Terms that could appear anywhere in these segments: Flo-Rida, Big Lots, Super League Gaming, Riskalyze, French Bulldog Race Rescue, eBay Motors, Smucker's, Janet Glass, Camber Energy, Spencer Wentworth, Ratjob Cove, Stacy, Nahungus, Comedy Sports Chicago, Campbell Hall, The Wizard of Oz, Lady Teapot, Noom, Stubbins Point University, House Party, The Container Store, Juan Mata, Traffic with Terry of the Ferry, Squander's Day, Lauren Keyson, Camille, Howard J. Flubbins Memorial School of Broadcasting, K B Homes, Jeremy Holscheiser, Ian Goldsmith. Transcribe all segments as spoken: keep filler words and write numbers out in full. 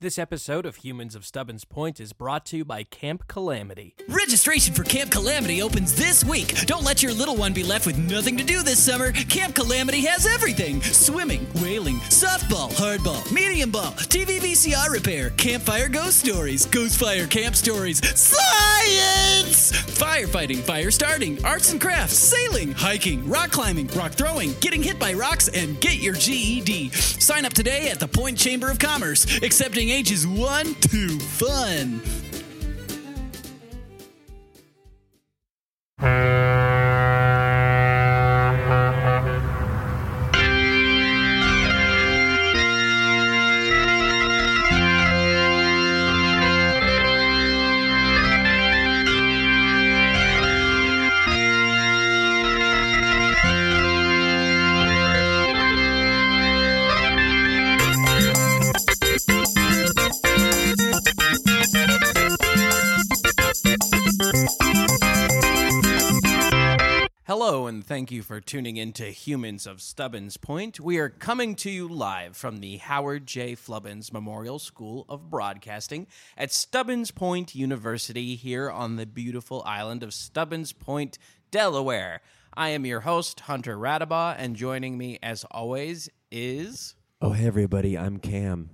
This episode of Humans of Stubbins Point is brought to you by Camp Calamity. Registration for Camp Calamity opens this week. Don't let your little one be left with nothing to do this summer. Camp Calamity has everything. Swimming, whaling, softball, hardball, medium ball, T V V C R repair, campfire ghost stories, ghost fire camp stories, science, firefighting, fire starting, arts and crafts, sailing, hiking, rock climbing, rock throwing, getting hit by rocks, and get your G E D. Sign up today at the Point Chamber of Commerce, accepting ages one to fun. Thank you for tuning in to Humans of Stubbins Point. We are coming to you live from the Howard J. Flubbins Memorial School of Broadcasting at Stubbins Point University here on the beautiful island of Stubbins Point, Delaware. I am your host, Hunter Radabaugh, and joining me as always is... Oh, hey everybody, I'm Cam.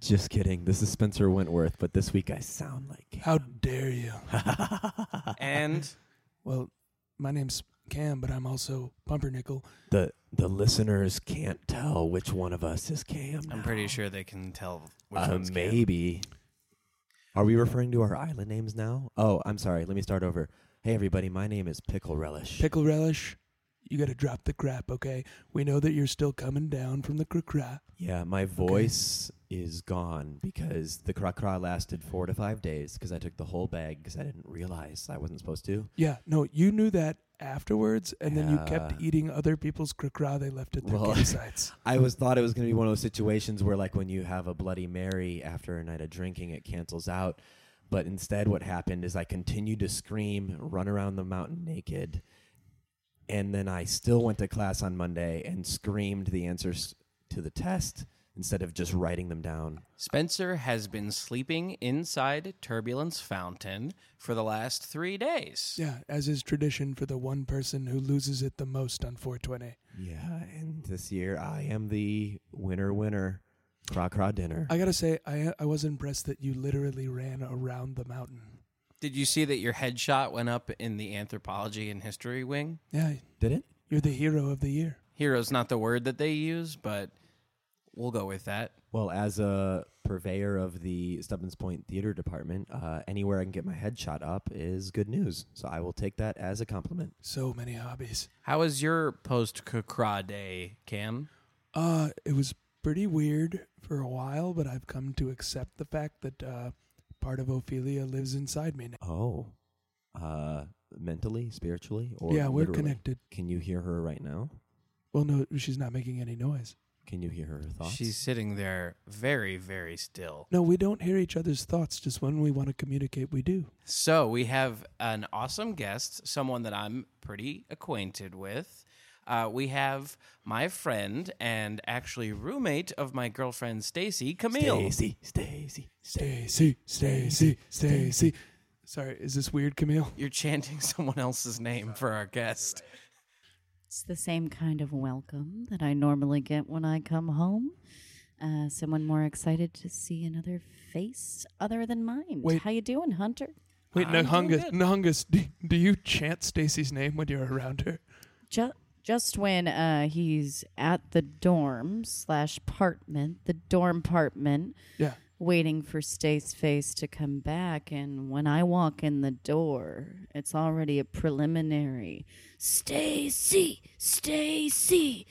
Just kidding. This is Spencer Wentworth, but this week I sound like Cam. How dare you? And? Well, my name's... Cam, but I'm also Pumpernickel. The the listeners can't tell which one of us is Cam. I'm now. pretty sure they can tell which uh, one's maybe. Cam. Are we referring to our island names now? Oh, I'm sorry. Let me start over. Hey, everybody. My name is Pickle Relish. Pickle Relish, you got to drop the crap, okay? We know that you're still coming down from the cra-cra. Yeah, my voice okay. is gone because the cra-cra lasted four to five days because I took the whole bag because I didn't realize I wasn't supposed to. Yeah, no, you knew that afterwards, and yeah. then you kept eating other people's cra-cra they left at their well, campsites. I was thought it was going to be one of those situations where, like, when you have a Bloody Mary after a night of drinking, it cancels out. But instead, what happened is I continued to scream, run around the mountain naked, and then I still went to class on Monday and screamed the answers to the test instead of just writing them down. Spencer has been sleeping inside Turbulence Fountain for the last three days. Yeah, as is tradition for the one person who loses it the most on four twenty. Yeah, and this year I am the winner, winner, cra-cra dinner. I gotta say, I I was impressed that you literally ran around the mountain. Did you see that your headshot went up in the anthropology and history wing? Yeah. Did it? You're the hero of the year. Hero's not the word that they use, but... we'll go with that. Well, as a purveyor of the Stubbins Point Theater Department, uh, anywhere I can get my headshot up is good news. So I will take that as a compliment. So many hobbies. How was your post-cra-cra day, Cam? Uh, it was pretty weird for a while, but I've come to accept the fact that uh, part of Ophelia lives inside me now. Oh. Uh, mentally, spiritually, or yeah, we're literally connected. Can you hear her right now? Well, no, she's not making any noise. Can you hear her thoughts? She's sitting there very, very still. No, we don't hear each other's thoughts. Just when we want to communicate, we do. So we have an awesome guest, someone that I'm pretty acquainted with. Uh, we have my friend and actually roommate of my girlfriend, Stacy, Camille. Stacy, Stacy, Stacy, Stacy, Stacy. Sorry, is this weird, Camille? You're chanting someone else's name for our guest. It's the same kind of welcome that I normally get when I come home. Uh, someone more excited to see another face other than mine. Wait. How you doing, Hunter? Wait, Nahungus, Nahungus, do, do you chant Stacy's name when you're around her? Just, just when uh, he's at the dorm slash apartment, the dorm apartment, yeah. waiting for Stace's face to come back, and when I walk in the door, it's already a preliminary Stacy, Stacy.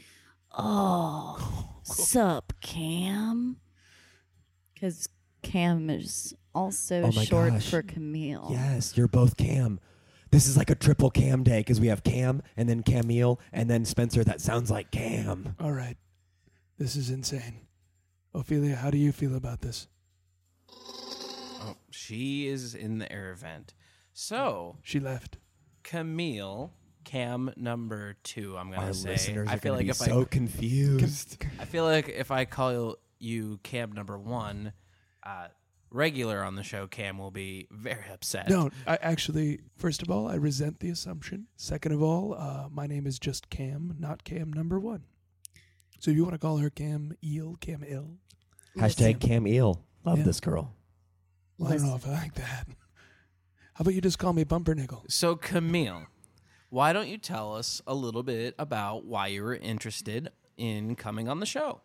Oh, sup, Cam? Because Cam is also oh short gosh. for Camille. Yes, you're both Cam. This is like a triple Cam day because we have Cam and then Camille and then Spencer. That sounds like Cam. All right, this is insane. Ophelia, how do you feel about this? Oh, she is in the air vent. So she left. Camille, Cam number two. I'm gonna Our say. Listeners I feel are like be if so I so confused. I feel like if I call you Cam number one, uh, regular on the show, Cam will be very upset. No, I actually, first of all, I resent the assumption. Second of all, uh, my name is just Cam, not Cam number one. So if you want to call her Cam Eel, Cam Ill. Hashtag Cam Eel. Love yeah. this girl. Well, I don't know if I like that. How about you just call me Bumpernickel? So, Camille, why don't you tell us a little bit about why you were interested in coming on the show?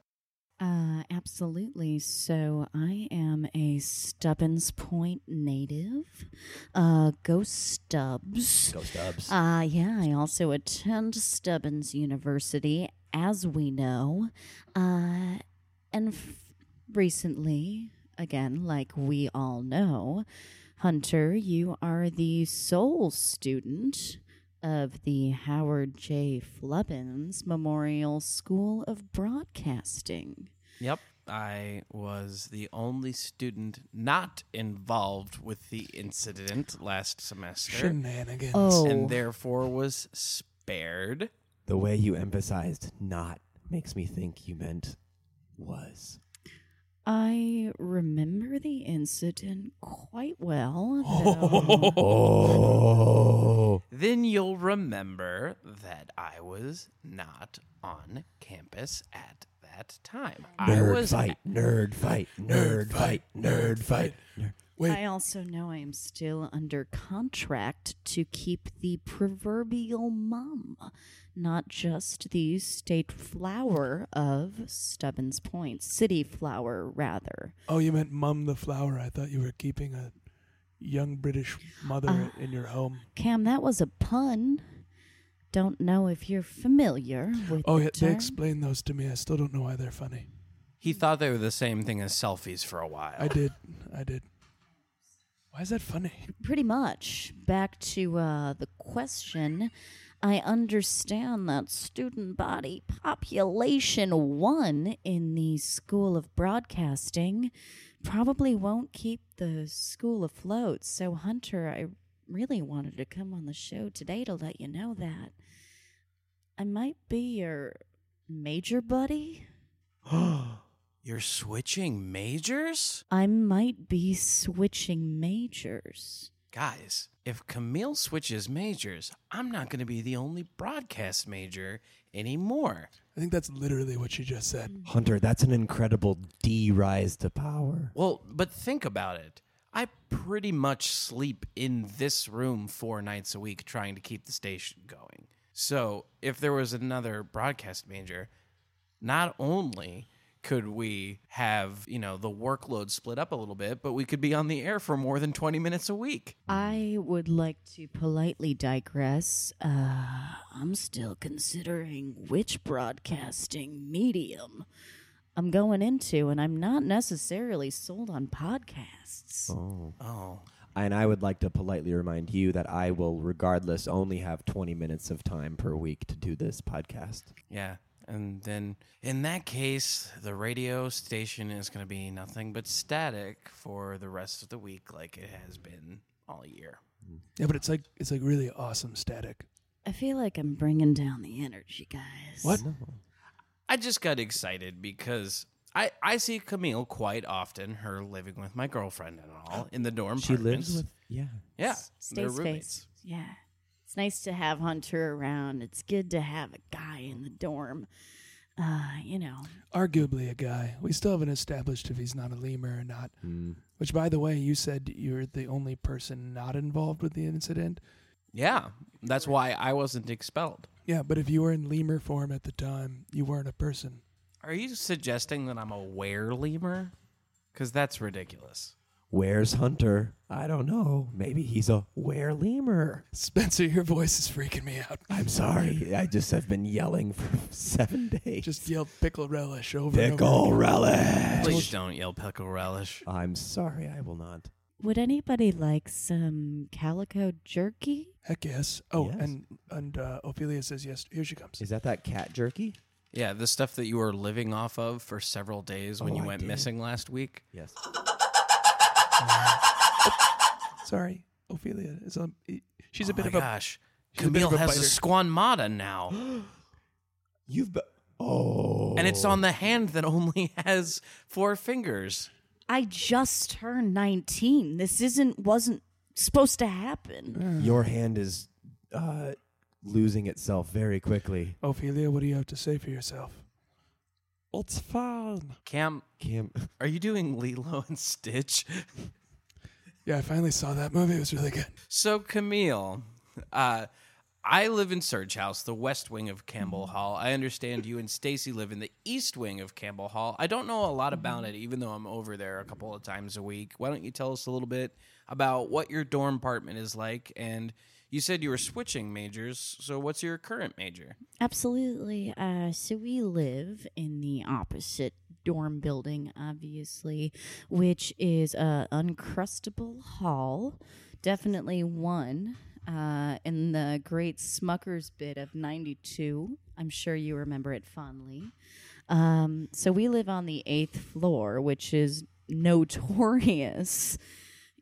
Uh, absolutely. So I am a Stubbins Point native. Uh, go Stubbs. Go Stubbs. Uh, yeah, I also attend Stubbins University, as we know. Uh, and f- recently, again, like we all know, Hunter, you are the sole student of the Howard J. Flubbins Memorial School of Broadcasting. Yep. I was the only student not involved with the incident last semester. Shenanigans. Oh. And therefore was spared. The way you emphasized not makes me think you meant was. I remember the incident quite well. Though. Oh. Then you'll remember that I was not on campus at that time. Nerd I was fight, a- nerd fight, nerd fight, nerd fight. Nerd. Wait. I also know I am still under contract to keep the proverbial mum, not just the state flower of Stubbins Point, city flower, rather. Oh, you meant mum the flower. I thought you were keeping a young British mother uh, in your home. Cam, that was a pun. Don't know if you're familiar with oh, the yeah, term. They explained those to me. I still don't know why they're funny. He thought they were the same thing as selfies for a while. I did. I did. Why is that funny? Pretty much. Back to uh, the question, I understand that student body population one in the School of Broadcasting probably won't keep the school afloat. So, Hunter, I really wanted to come on the show today to let you know that I might be your major buddy. You're switching majors? I might be switching majors. Guys, if Camille switches majors, I'm not going to be the only broadcast major anymore. I think that's literally what she just said. Hunter, that's an incredible D-rise to power. Well, but think about it. I pretty much sleep in this room four nights a week trying to keep the station going. So if there was another broadcast major, not only could we have, you know, the workload split up a little bit, but we could be on the air for more than twenty minutes a week. I would like to politely digress. Uh, I'm still considering which broadcasting medium I'm going into, and I'm not necessarily sold on podcasts. Oh. Oh. And I would like to politely remind you that I will, regardless, only have twenty minutes of time per week to do this podcast. Yeah. And then, in that case, the radio station is going to be nothing but static for the rest of the week, like it has been all year. Yeah, but it's like it's like really awesome static. I feel like I'm bringing down the energy, guys. What? No. I just got excited because I, I see Camille quite often. Her living with my girlfriend and all in the dorm. She lives with yeah yeah. They're roommates. Yeah. It's nice to have Hunter around. It's good to have a guy in the dorm, uh, you know. Arguably a guy. We still haven't established if he's not a lemur or not. Mm. Which, by the way, you said you're the only person not involved with the incident. Yeah, that's why I wasn't expelled. Yeah, but if you were in lemur form at the time, you weren't a person. Are you suggesting that I'm a were-lemur? Because that's ridiculous. Where's Hunter? I don't know. Maybe he's a were-lemur. Spencer, your voice is freaking me out. I'm sorry. I just have been yelling for seven days. Just yelled Pickle Relish over Pickle and over. Pickle Relish! Please don't yell Pickle Relish. I'm sorry, I will not. Would anybody like some calico jerky? Heck yes. Oh, yes. and, and uh, Ophelia says yes. Here she comes. Is that that cat jerky? Yeah, the stuff that you were living off of for several days when oh, you I went did. missing last week. Yes. Uh, sorry, Ophelia. Is on, she's oh a bit my of a. Gosh, Camille a has a, a Juan Mata now. You've be- oh, and it's on the hand that only has four fingers. I just turned nineteen. This isn't wasn't supposed to happen. Your hand is uh, losing itself very quickly. Ophelia, what do you have to say for yourself? It's fun. Cam, Cam, are you doing Lilo and Stitch? Yeah, I finally saw that movie. It was really good. So, Camille, uh, I live in Surge House, the west wing of Campbell Hall. I understand you and Stacy live in the east wing of Campbell Hall. I don't know a lot about it, even though I'm over there a couple of times a week. Why don't you tell us a little bit about what your dorm apartment is like? And you said you were switching majors, so what's your current major? Absolutely. Uh, so we live in the opposite dorm building, obviously, which is uh, Uncrustable Hall. Definitely one uh, in the great Smucker's bit of ninety-two. I'm sure you remember it fondly. Um, so we live on the eighth floor, which is notorious,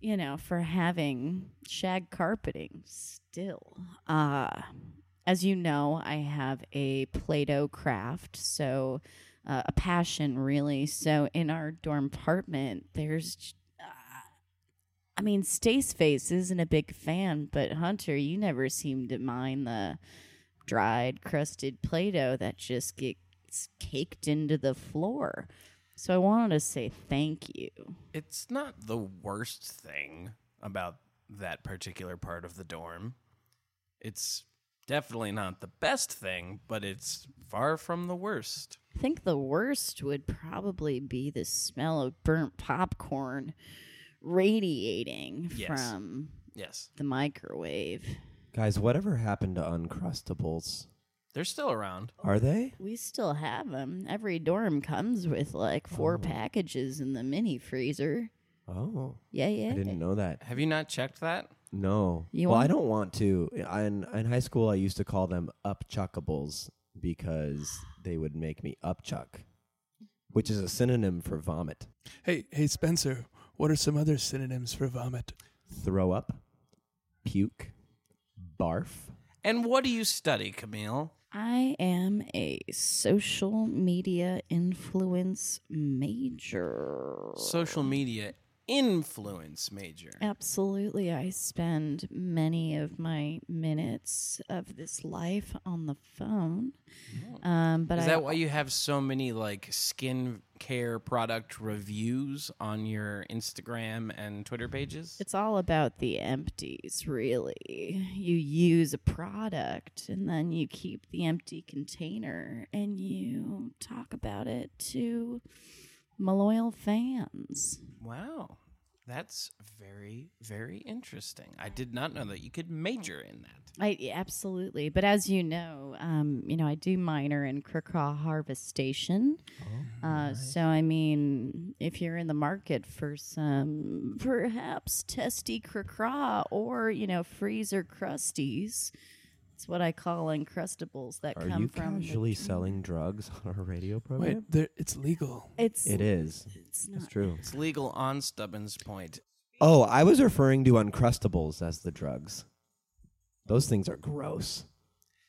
you know, for having shag carpeting still. Uh, as you know, I have a Play-Doh craft, so uh, a passion, really. So in our dorm apartment, there's, uh, I mean, Stace Face isn't a big fan, but Hunter, you never seem to mind the dried, crusted Play-Doh that just gets caked into the floor. So I wanted to say thank you. It's not the worst thing about that particular part of the dorm. It's definitely not the best thing, but it's far from the worst. I think the worst would probably be the smell of burnt popcorn radiating yes. from yes. the microwave. Guys, whatever happened to Uncrustables? They're still around. Are they? We still have them. Every dorm comes with like four oh. packages in the mini freezer. Oh. Yeah, yeah. I didn't know that. Have you not checked that? No. You well, I don't want to. In, in high school, I used to call them upchuckables because they would make me upchuck, which is a synonym for vomit. Hey, hey, Spencer, what are some other synonyms for vomit? Throw up, puke, barf. And what do you study, Camille? I am a social media influence major. Social media influence major. Absolutely. I spend many of my minutes of this life on the phone. Oh. Um, but Is that I, why you have so many like skin care product reviews on your Instagram and Twitter pages? It's all about the empties, really. You use a product and then you keep the empty container and you talk about it to my loyal fans. Wow. That's very, very interesting. I did not know that you could major in that. I absolutely. But as you know, um, you know, I do minor in Crookaw harvestation. Oh, uh, nice. So, I mean, if you're in the market for some perhaps testy Crookaw or, you know, freezer crusties, it's what I call Uncrustables that Are come from. Are you casually selling drugs on our radio program? Wait, it's legal. It's it is. It's, it's not true. It's legal on Stubbins Point. Oh, I was referring to Uncrustables as the drugs. Those things are gross.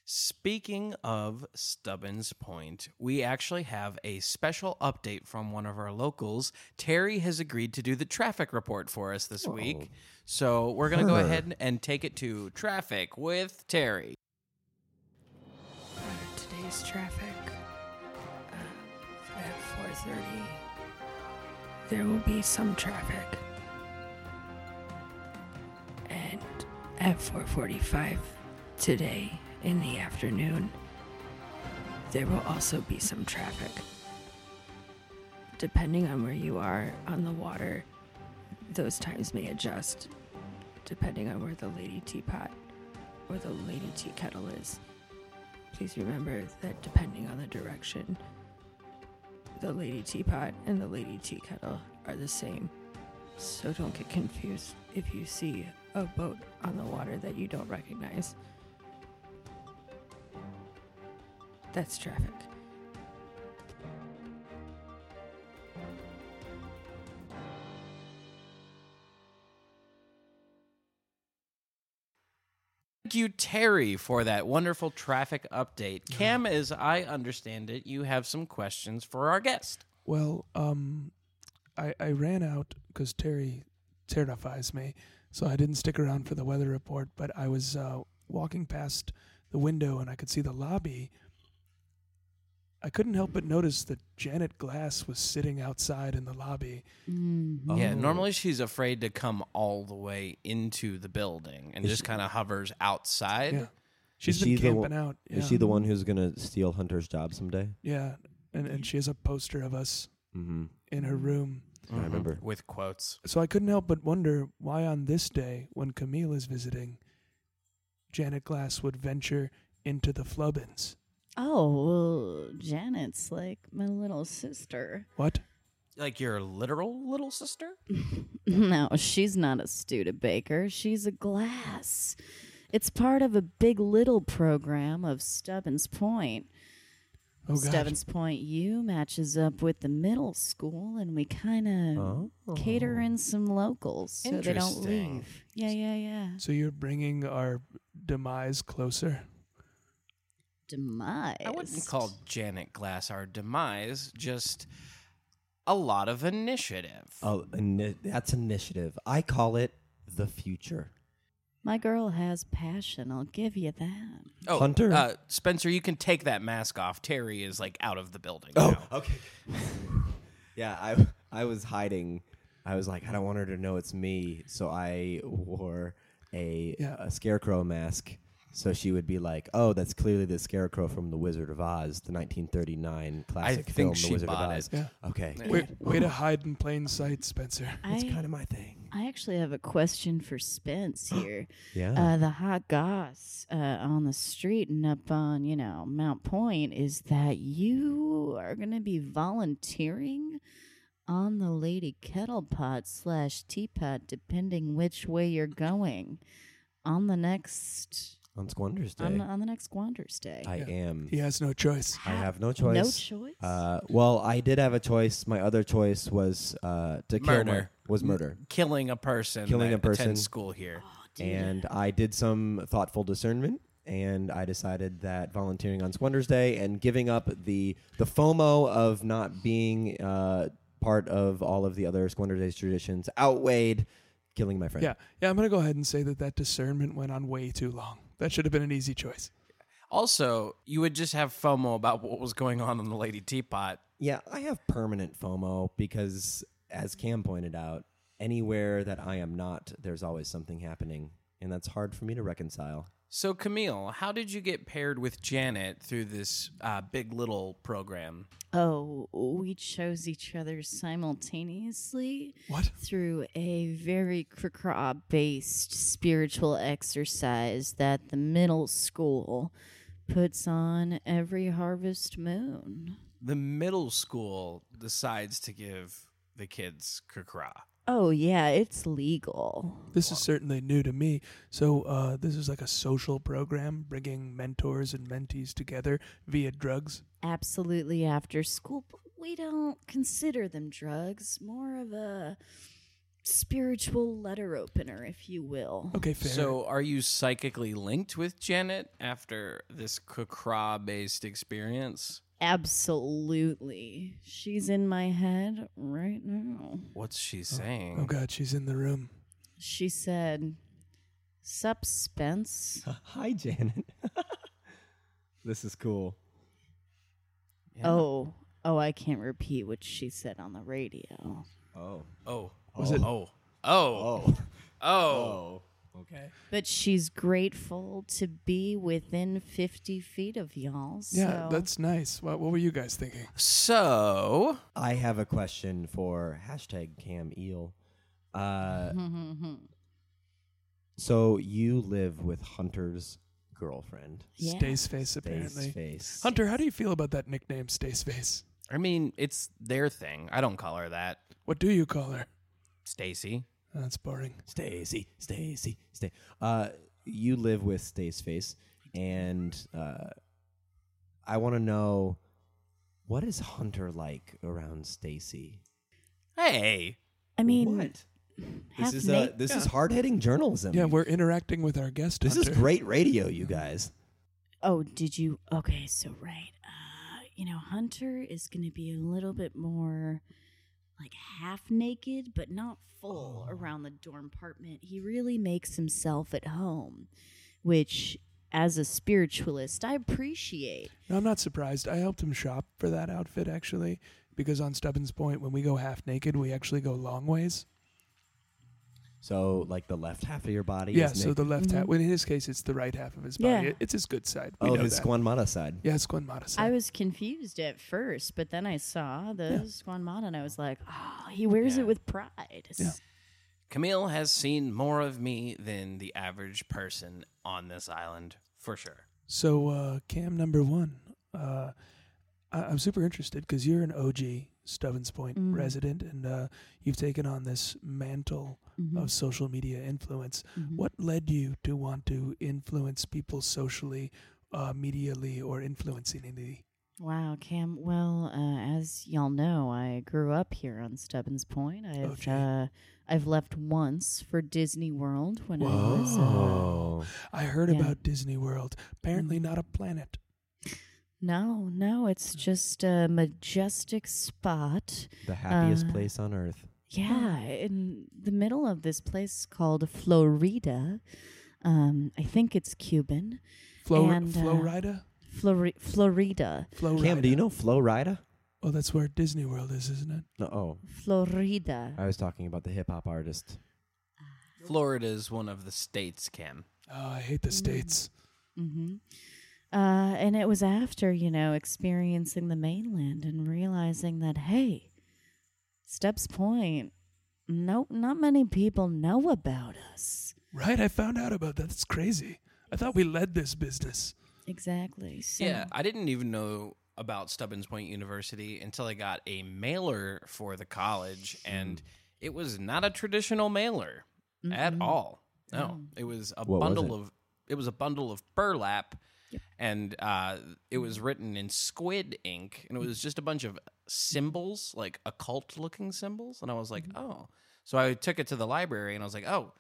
Speaking of Stubbins Point, we actually have a special update from one of our locals. Terry has agreed to do the traffic report for us this Whoa. week. So we're going to huh. go ahead and take it to Traffic with Terry. Today's traffic uh, at four thirty. There will be some traffic. And at four forty-five today in the afternoon, there will also be some traffic. Depending on where you are on the water, those times may adjust depending on where the Lady Teapot or the Lady Tea Kettle is. Please remember that depending on the direction, the Lady Teapot and the Lady Tea Kettle are the same. So don't get confused if you see a boat on the water that you don't recognize. That's traffic. Thank you, Terry, for that wonderful traffic update. Cam, as I understand it, you have some questions for our guest. Well, um, I, I ran out because Terry terrifies me, so I didn't stick around for the weather report, but I was uh, walking past the window and I could see the lobby. I couldn't help but notice that Janet Glass was sitting outside in the lobby. Mm-hmm. Oh. Yeah, normally she's afraid to come all the way into the building and is just kind of hovers outside. Yeah. She's is been she camping one, out. Yeah. Is she the one who's going to steal Hunter's job someday? Yeah, and, and she has a poster of us mm-hmm. in her room. Mm-hmm. I remember. With quotes. So I couldn't help but wonder why on this day, when Camille is visiting, Janet Glass would venture into the Flubbins. Oh, well, Janet's like my little sister. What? Like your literal little sister? No, she's not a Studebaker. She's a Glass. It's part of a Big Little program of Stubbins Point. Oh, Stubbins Point U matches up with the middle school, and we kind of oh. cater in some locals so they don't leave. Yeah, yeah, yeah. So you're bringing our demise closer? Demise. I wouldn't call Janet Glass our demise, just a lot of initiative. Oh, ini- that's initiative. I call it the future. My girl has passion, I'll give you that. Oh, Hunter. Uh, Spencer, you can take that mask off. Terry is, like, out of the building oh, now. Okay. Yeah, I I was hiding. I was like, I don't want her to know it's me, so I wore a, yeah. a scarecrow mask. So she would be like, "Oh, that's clearly the Scarecrow from The Wizard of Oz, the nineteen thirty-nine classic I film, think The Wizard of Oz." Yeah. Okay, way, way to hide in plain sight, Spencer. That's kind of my thing. I actually have a question for Spence here. Yeah, uh, the hot goss uh, on the street and up on you know Mount Point is that you are going to be volunteering on the Lady Kettlepot slash Teapot, depending which way you're going, on the next. On Squander's Day. On the, on the next Squander's Day. I yeah. am. He has no choice. I have no choice. No choice? Uh, well, I did have a choice. My other choice was uh, to murder. kill her. Was murder. M- killing a person Killing that a person. attends school here. Oh, and I did some thoughtful discernment, and I decided that volunteering on Squander's Day and giving up the, the FOMO of not being uh, part of all of the other Squander's Day's traditions outweighed killing my friend. Yeah, yeah. I'm going to go ahead and say that that discernment went on way too long. That should have been an easy choice. Also, you would just have FOMO about what was going on in the Lady Teapot. Yeah, I have permanent FOMO because, as Cam pointed out, anywhere that I am not, there's always something happening, and that's hard for me to reconcile. So, Camille, how did you get paired with Janet through this uh, Big Little program? Oh, we chose each other simultaneously. What? Through a very craw-based spiritual exercise that the middle school puts on every harvest moon. The middle school decides to give the kids craw. Oh, yeah, it's legal. This is certainly new to me. So uh, this is like a social program, bringing mentors and mentees together via drugs? Absolutely after school, but we don't consider them drugs. More of a spiritual letter opener, if you will. Okay, fair. So are you psychically linked with Janet after this craw-based experience? Absolutely. She's in my head right now. What's she saying? Oh, oh God, she's in the room. She said, "Sup, Spence." Uh, hi, Janet. This is cool. Yeah. Oh, oh, I can't repeat what she said on the radio. Oh. Oh. Was oh. it? Oh. Oh. Oh. Oh. Oh. Okay. But she's grateful to be within fifty feet of y'all. So. Yeah, that's nice. What, what were you guys thinking? So, I have a question for hashtag Cam Eel. Uh, so, you live with Hunter's girlfriend. Yeah. Staceface, apparently. Staceface. Hunter, how do you feel about that nickname, Staceface? I mean, it's their thing. I don't call her that. What do you call her? Stacy. That's boring. Stacy, Stacy, Stacy. Uh, you live with Staceface, and uh, I want to know, what is Hunter like around Stacy? Hey, I mean, what? This is a, this yeah. is hard-hitting journalism. Yeah, we're interacting with our guest. This Hunter. Is great radio, you guys. Oh, did you? Okay, so right, uh, you know, Hunter is going to be a little bit more like half naked, but not full, oh. around the dorm apartment. He really makes himself at home, which as a spiritualist, I appreciate. No, I'm not surprised. I helped him shop for that outfit, actually, because on Stubbins Point, when we go half naked, we actually go long ways. So, like, the left half of your body yeah, is naked? Yeah, so the left mm-hmm. half. Well, in his case, it's the right half of his body. Yeah. It, it's his good side. We oh, know his that. Juan Mata side. Yeah, his Juan Mata side. I was confused at first, but then I saw those yeah. Juan Mata, and I was like, oh, he wears yeah. it with pride. Yeah. Camille has seen more of me than the average person on this island, for sure. So, uh, Cam number one, uh, I- I'm super interested, because you're an O G Stubbins Point mm-hmm. resident, and uh, you've taken on this mantle mm-hmm. of social media influence. Mm-hmm. What led you to want to influence people socially, uh, medially, or influencingly? Wow, Cam. Well, uh, as y'all know, I grew up here on Stubbins Point. I've okay. uh, I've left once for Disney World when Whoa. I was. Uh, I heard yeah. about Disney World. Apparently, mm. not a planet. No, no, it's just a majestic spot. The happiest uh, place on Earth. Yeah, in the middle of this place called Flo-Rida. Um, I think it's Cuban. Flo- and, uh, Flo-Rida? Flori- Flo-Rida. Flo-Rida. Cam, do you know Flo-Rida? Oh, that's where Disney World is, isn't it? Uh-oh. Flo-Rida. I was talking about the hip-hop artist. Florida is one of the states, Cam. Oh, I hate the mm. states. Mm-hmm. Uh, and it was after, you know, experiencing the mainland and realizing that, hey, Stubbs Point, no, not many people know about us. Right, I found out about that. That's crazy. I thought we led this business. Exactly. So. Yeah, I didn't even know about Stubbins Point University until I got a mailer for the college, and it was not a traditional mailer mm-hmm. at all. No, it was a what bundle was it? of it was a bundle of burlap. Yep. And uh, it was written in squid ink, and it was just a bunch of symbols, like occult-looking symbols. And I was like, mm-hmm. oh. So I took it to the library, and I was like, oh,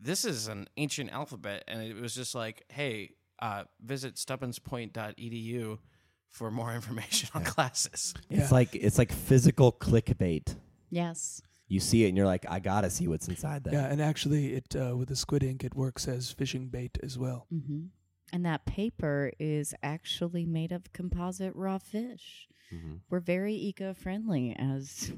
this is an ancient alphabet. And it was just like, hey, uh, visit Stubbins Point dot e d u for more information on yeah. classes. Yeah. It's like it's like physical clickbait. Yes. You see it, and you're like, I got to see what's inside that. Yeah, and actually, it uh, with the squid ink, it works as fishing bait as well. Mm-hmm. And that paper is actually made of composite raw fish. Mm-hmm. We're very eco-friendly, as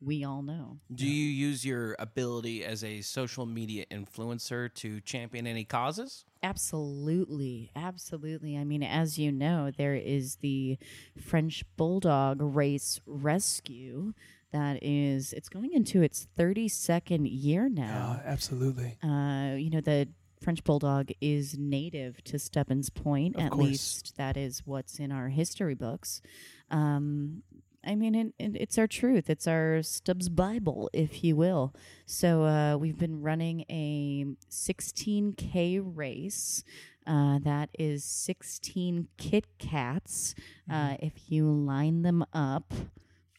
we all know. Do yeah. you use your ability as a social media influencer to champion any causes? Absolutely. Absolutely. I mean, as you know, there is the French Bulldog Race Rescue. That is, it's going into its thirty-second year now. Oh, absolutely. Uh, you know, the French Bulldog is native to Stubbins Point. Of at course. least that is what's in our history books. Um, I mean, it, it, it's our truth. It's our Stubbs Bible, if you will. So uh, we've been running a sixteen K race. Uh, that is sixteen Kit Kats. Mm-hmm. Uh, if you line them up,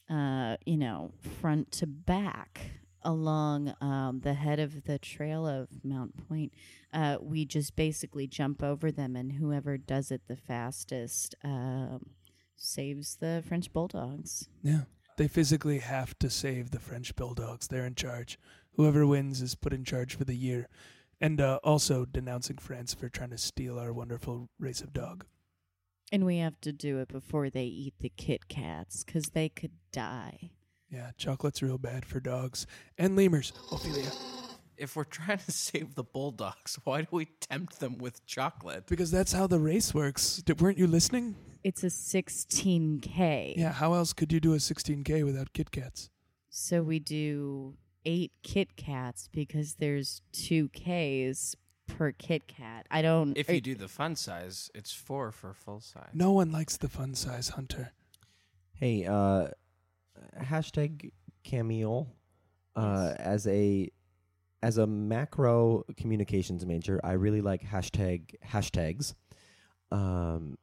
uh, you know, front to back, along um, the head of the trail of Mount Point, uh, we just basically jump over them, and whoever does it the fastest uh, saves the French Bulldogs. Yeah, they physically have to save the French Bulldogs. They're in charge. Whoever wins is put in charge for the year, and uh, also denouncing France for trying to steal our wonderful race of dog. And we have to do it before they eat the Kit Kats, because they could die. Yeah, chocolate's real bad for dogs and lemurs. Ophelia. If we're trying to save the bulldogs, why do we tempt them with chocolate? Because that's how the race works. Did, weren't you listening? It's a sixteen K. Yeah, how else could you do a sixteen K without Kit Kats? So we do eight Kit Kats because there's two Ks per Kit Kat. I don't... If you do the fun size, it's four for full size. No one likes the fun size, Hunter. Hey, uh... hashtag Camille, uh, yes. as a as a macro communications major, I really like hashtag hashtags. Um,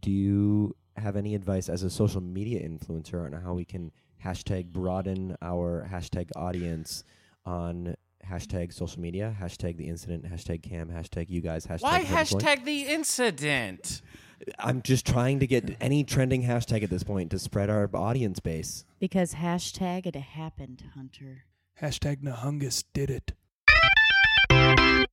do you have any advice as a social media influencer on how we can hashtag broaden our hashtag audience on hashtag social media, hashtag the incident, hashtag Cam, hashtag you guys, hashtag... Why hashtag the incident? I'm just trying to get any trending hashtag at this point to spread our audience base. Because hashtag it happened, Hunter. Hashtag Nahungus did it.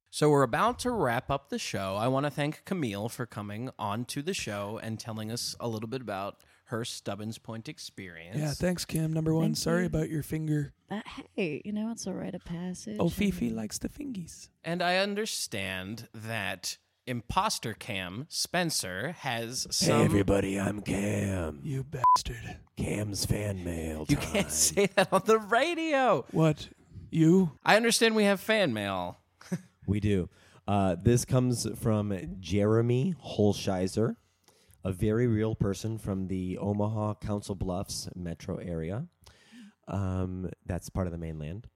So we're about to wrap up the show. I want to thank Camille for coming on to the show and telling us a little bit about her Stubbins Point experience. Yeah, thanks, Kim. Number one, Thank sorry you. about your finger. Uh, hey, you know, it's a rite of passage. Oh, Fifi likes the fingies. And I understand that imposter Cam, Spencer, has some... Hey, everybody, I'm Cam. You bastard. Cam's fan mail time. You can't say that on the radio. What? You? I understand we have fan mail. We do. Uh, this comes from Jeremy Holscheiser, a very real person from the Omaha Council Bluffs metro area. Um, that's part of the mainland.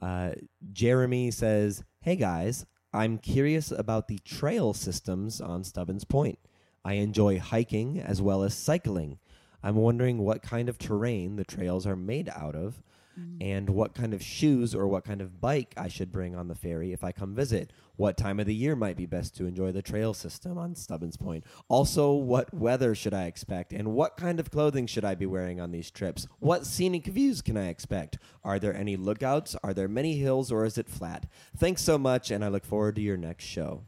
Uh, Jeremy says, "Hey guys, I'm curious about the trail systems on Stubbins Point. I enjoy hiking as well as cycling. I'm wondering what kind of terrain the trails are made out of, and what kind of shoes or what kind of bike I should bring on the ferry if I come visit. What time of the year might be best to enjoy the trail system on Stubbins Point? Also, what weather should I expect? And what kind of clothing should I be wearing on these trips? What scenic views can I expect? Are there any lookouts? Are there many hills, or is it flat? Thanks so much, and I look forward to your next show."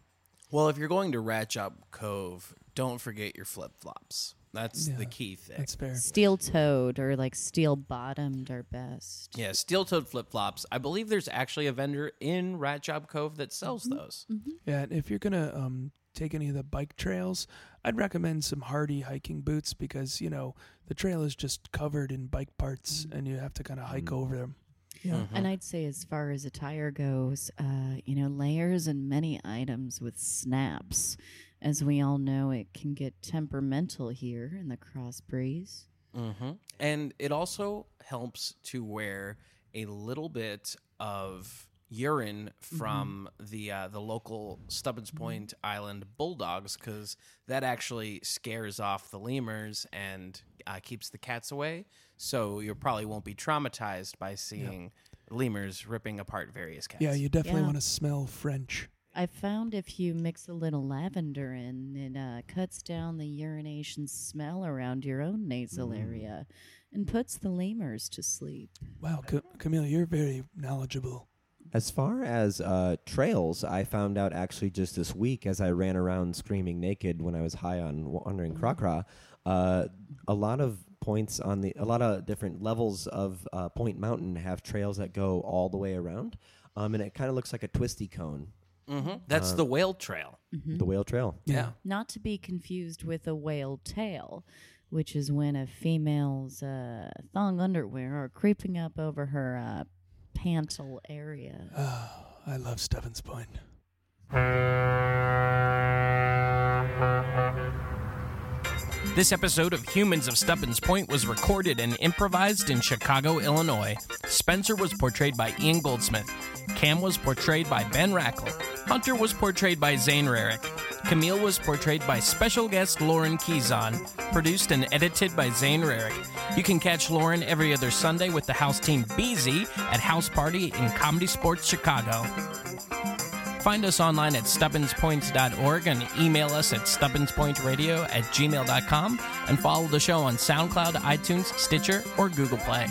Well, if you're going to Ratjob Cove, don't forget your flip-flops. That's yeah, the key thing. That's fair. Steel-toed or like steel-bottomed are best. Yeah, steel-toed flip-flops. I believe there's actually a vendor in Ratjob Cove that sells mm-hmm. those. Mm-hmm. Yeah, and if you're going to um, take any of the bike trails, I'd recommend some hardy hiking boots because, you know, the trail is just covered in bike parts mm-hmm. and you have to kind of hike mm-hmm. over them. Yeah, mm-hmm. And I'd say as far as attire goes, uh, you know, layers and many items with snaps. As we all know, it can get temperamental here in the cross breeze. Mm-hmm. And it also helps to wear a little bit of urine from mm-hmm. the uh, the local Stubbins Point mm-hmm. Island bulldogs, because that actually scares off the lemurs and uh, keeps the cats away. So you probably won't be traumatized by seeing yep. lemurs ripping apart various cats. Yeah, you definitely yeah. want to smell French. I found if you mix a little lavender in, it uh, cuts down the urination smell around your own nasal mm. area and puts the lemurs to sleep. Wow, C- Camille, you're very knowledgeable. As far as uh, trails, I found out actually just this week as I ran around screaming naked when I was high on Wandering Krakra, uh, a lot of points on the, a lot of different levels of uh, Point Mountain have trails that go all the way around, um, and it kind of looks like a twisty cone. Mm-hmm. That's uh, the whale trail. Mm-hmm. The whale trail. Yeah. yeah. Not to be confused with a whale tail, which is when a female's uh, thong underwear are creeping up over her uh, pantle area. Oh, I love Stubbins Point. This episode of Humans of Stubbins Point was recorded and improvised in Chicago, Illinois. Spencer was portrayed by Ian Goldsmith. Cam was portrayed by Ben Rackle. Hunter was portrayed by Zane Rarick. Camille was portrayed by special guest Lauren Keyson. Produced and edited by Zane Rarick. You can catch Lauren every other Sunday with the house team B Z at House Party in Comedy Sports Chicago. Find us online at stubbins points dot org and email us at stubbinspointradio at gmail dot com and follow the show on SoundCloud, iTunes, Stitcher, or Google Play.